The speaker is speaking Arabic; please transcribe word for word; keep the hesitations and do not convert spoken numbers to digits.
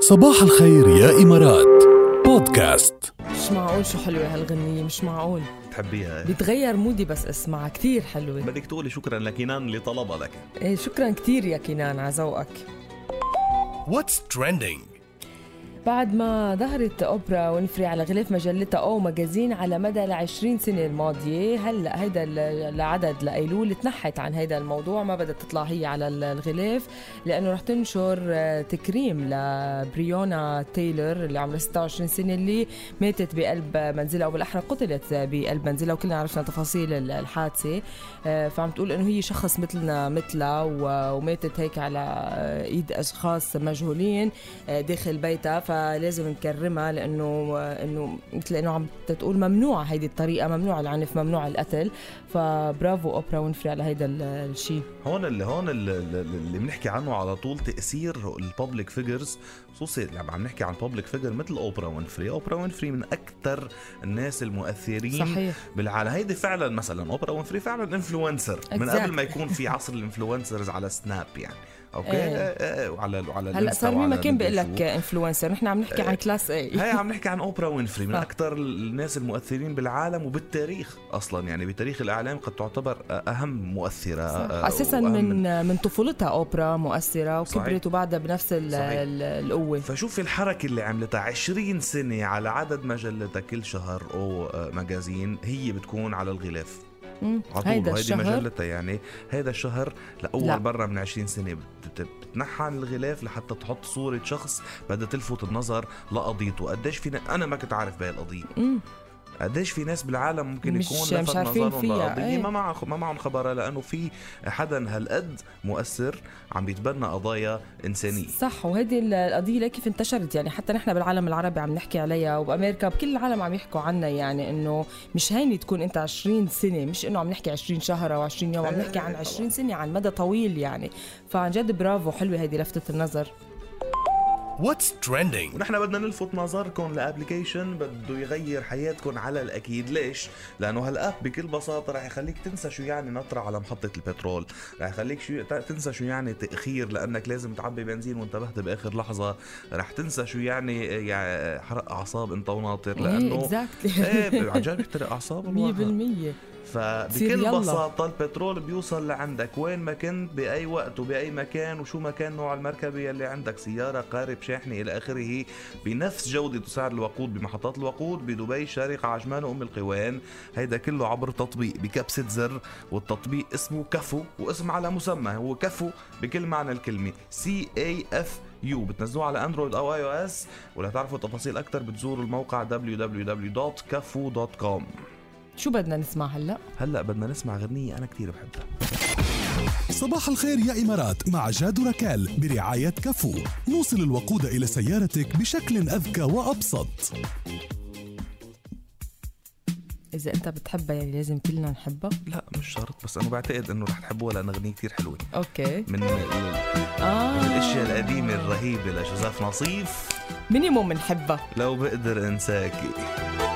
صباح الخير يا إمارات بودكاست. مش معقول شو حلوة هالغنية، مش معقول. بتحبيها؟ بتغير مودي بس اسمعها، كتير حلوة. بدك تقولي شكرا لكنان اللي طلبها لك. ايه شكرا كتير يا كنان على ذوقك. What's trending؟ بعد ما ظهرت أوبرا وينفري على غلاف مجلتها أو مجازين على مدى العشرين سنة الماضية، هلأ هيدا العدد لأيلول تنحت عن هيدا الموضوع، ما بدأت تطلع هي على الغلاف لأنه رح تنشر تكريم لبريونا تايلر اللي عمرها ستة وعشرين سنة، اللي ماتت بقلب منزلها أو بالأحرى قتلت بقلب منزلها، وكلنا عرفنا تفاصيل الحادثة. فعم تقول أنه هي شخص مثلنا مثلها وماتت هيك على إيد أشخاص مجهولين داخل بيتها، فلازم نكرمها لأنه إنه مثل إنه عم تقول ممنوع هيدي الطريقة، ممنوع العنف، ممنوع القتل. فبرافو أوبرا وينفري على هيدا الشيء. هون اللي هون اللي بنحكي عنه على طول تأثير البابليك فيجرز، خصوصي لما عم نحكي عن بابليك فيجر مثل أوبرا وينفري. أوبرا وينفري من أكتر الناس المؤثرين. صحيح. بالعالم. هيدي فعلا مثلا أوبرا وينفري فعلا إنفلونسر من قبل ما يكون في عصر الإنفلونسرز على سناب يعني. اوكي ايه. وعلى على هلا صار مين ما كان بيقول لك انفلونسر، نحن عم نحكي ايه. عن كلاس اي. هي عم نحكي عن أوبرا وينفري من اكثر الناس المؤثرين بالعالم وبالتاريخ اصلا، يعني بتاريخ الاعلام قد تعتبر اهم مؤثره اساسا. من من طفولتها أوبرا مؤثره وكبرت وبعدها بنفس القوه. فشوف الحركه اللي عملتها عشرين سنه على عدد مجلتها كل شهر او مجازين هي بتكون على الغلاف. هيدا الشهر يعني هيدا الشهر لأول مرة من عشرين سنة بتنحى الغلاف لحتى تحط صورة شخص بدها تلفت النظر لقضيته. قديش فينا أنا ما كنت عارف بهاي القضية، قديش في ناس بالعالم ممكن يكون لفت نظرهم لقضية ما معه ما معهم خبرة، لأنه في حدا هالقد مؤثر عم بيتبنى قضايا إنسانية. صح. وهذه القضية لكيف انتشرت يعني، حتى نحن بالعالم العربي عم نحكي عليها، وبأمريكا بكل العالم عم يحكوا عنها، يعني إنه مش هيني تكون أنت عشرين سنة، مش إنه عم نحكي عشرين شهر أو عشرين يوم، عم نحكي عن عشرين سنة عن مدى طويل يعني. فعن جد برافو، حلوة هذه لفتة النظر. What's trending؟ ونحن بدنا نلفت نظركم لأبليكيشن بده يغير حياتكم على الأكيد. ليش؟ لأنه هالأب بكل بساطة رح يخليك تنسى شو يعني نطرة على محطة البترول، رح يخليك شو... تنسى شو يعني تأخير لأنك لازم تعبي بنزين وانتبهت بآخر لحظة، رح تنسى شو يعني, يعني حرق أعصاب انت وناطر، لأنه إيه عن جد بيحترق أعصاب الواحد مية بالمية. فبكل بساطة البترول بيوصل لعندك وين ما كنت بأي وقت وبأي مكان، وشو ما كان نوع المركبة اللي عندك، سيارة، قارب، شاحنة إلى آخره، بنفس جودة وسعر الوقود بمحطات الوقود بدبي، الشارقة، عجمان وأم القوان. هيدا كله عبر تطبيق بكبسة زر، والتطبيق اسمه كفو، واسم على مسمى، هو كفو بكل معنى الكلمة سي إيه إف يو. بتنزلوه على اندرويد او اي او اس، ولا تعرفوا تفاصيل أكتر بتزوروا الموقع دبليو دبليو دبليو دوت كفو دوت كوم. شو بدنا نسمع هلأ؟ هلأ بدنا نسمع غنية أنا كتير بحبها. صباح الخير يا إمارات مع جاد وركال برعاية كفو، نوصل الوقود إلى سيارتك بشكل أذكى وأبسط. إذا أنت بتحبها يعني لازم كلنا نحبها؟ لا مش شرط، بس أنا بعتقد أنه رح تحبوها لأن غنية كتير حلوة. أوكي. من, آه. من الأشياء القديمة الرهيبة لجوزيف نصيف، مينيموم منحبها. لو بقدر أنساكي.